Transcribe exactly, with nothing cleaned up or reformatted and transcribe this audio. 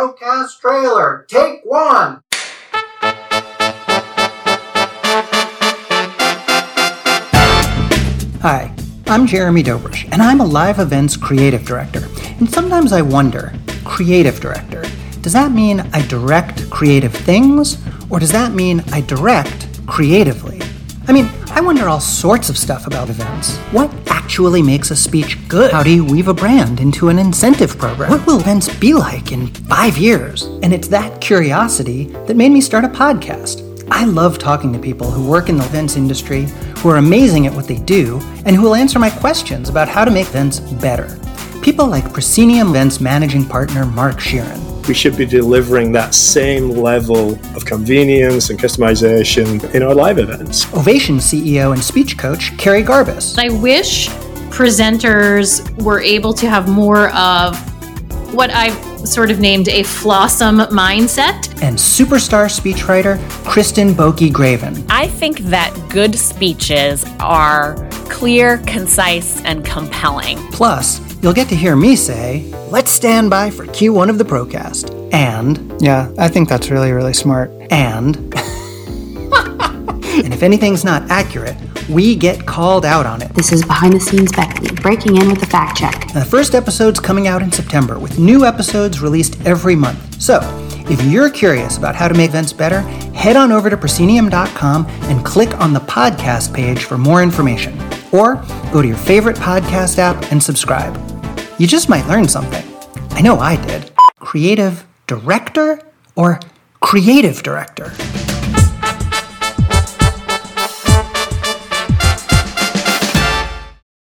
Procast trailer. Take one. Hi, I'm Jeremy Dobrish, and I'm a live events creative director. And sometimes I wonder, creative director, does that mean I direct creative things, or does that mean I direct creatively? I mean, I wonder all sorts of stuff about events. What actually makes a speech good? How do you weave a brand into an incentive program? What will events be like in five years? And it's that curiosity that made me start a podcast. I love talking to people who work in the events industry, who are amazing at what they do, and who will answer my questions about how to make events better. People like Proscenium Events managing partner Mark Sheeran. We should be delivering that same level of convenience and customization in our live events. Ovation C E O and speech coach, Carrie Garbus. I wish presenters were able to have more of what I've sort of named a flossom mindset. And superstar speechwriter, Kristen Boki Graven. I think that good speeches are clear, concise, and compelling. Plus, you'll get to hear me say, let's stand by for Q one of the Procast. And, yeah, I think that's really, really smart. And, and if anything's not accurate, we get called out on it. This is Behind the Scenes Becky, breaking in with a fact check. And the first episode's coming out in September, with new episodes released every month. So, if you're curious about how to make events better, head on over to proscenium dot com and click on the podcast page for more information. Or go to your favorite podcast app and subscribe. You just might learn something. I know I did. Creative director or creative director?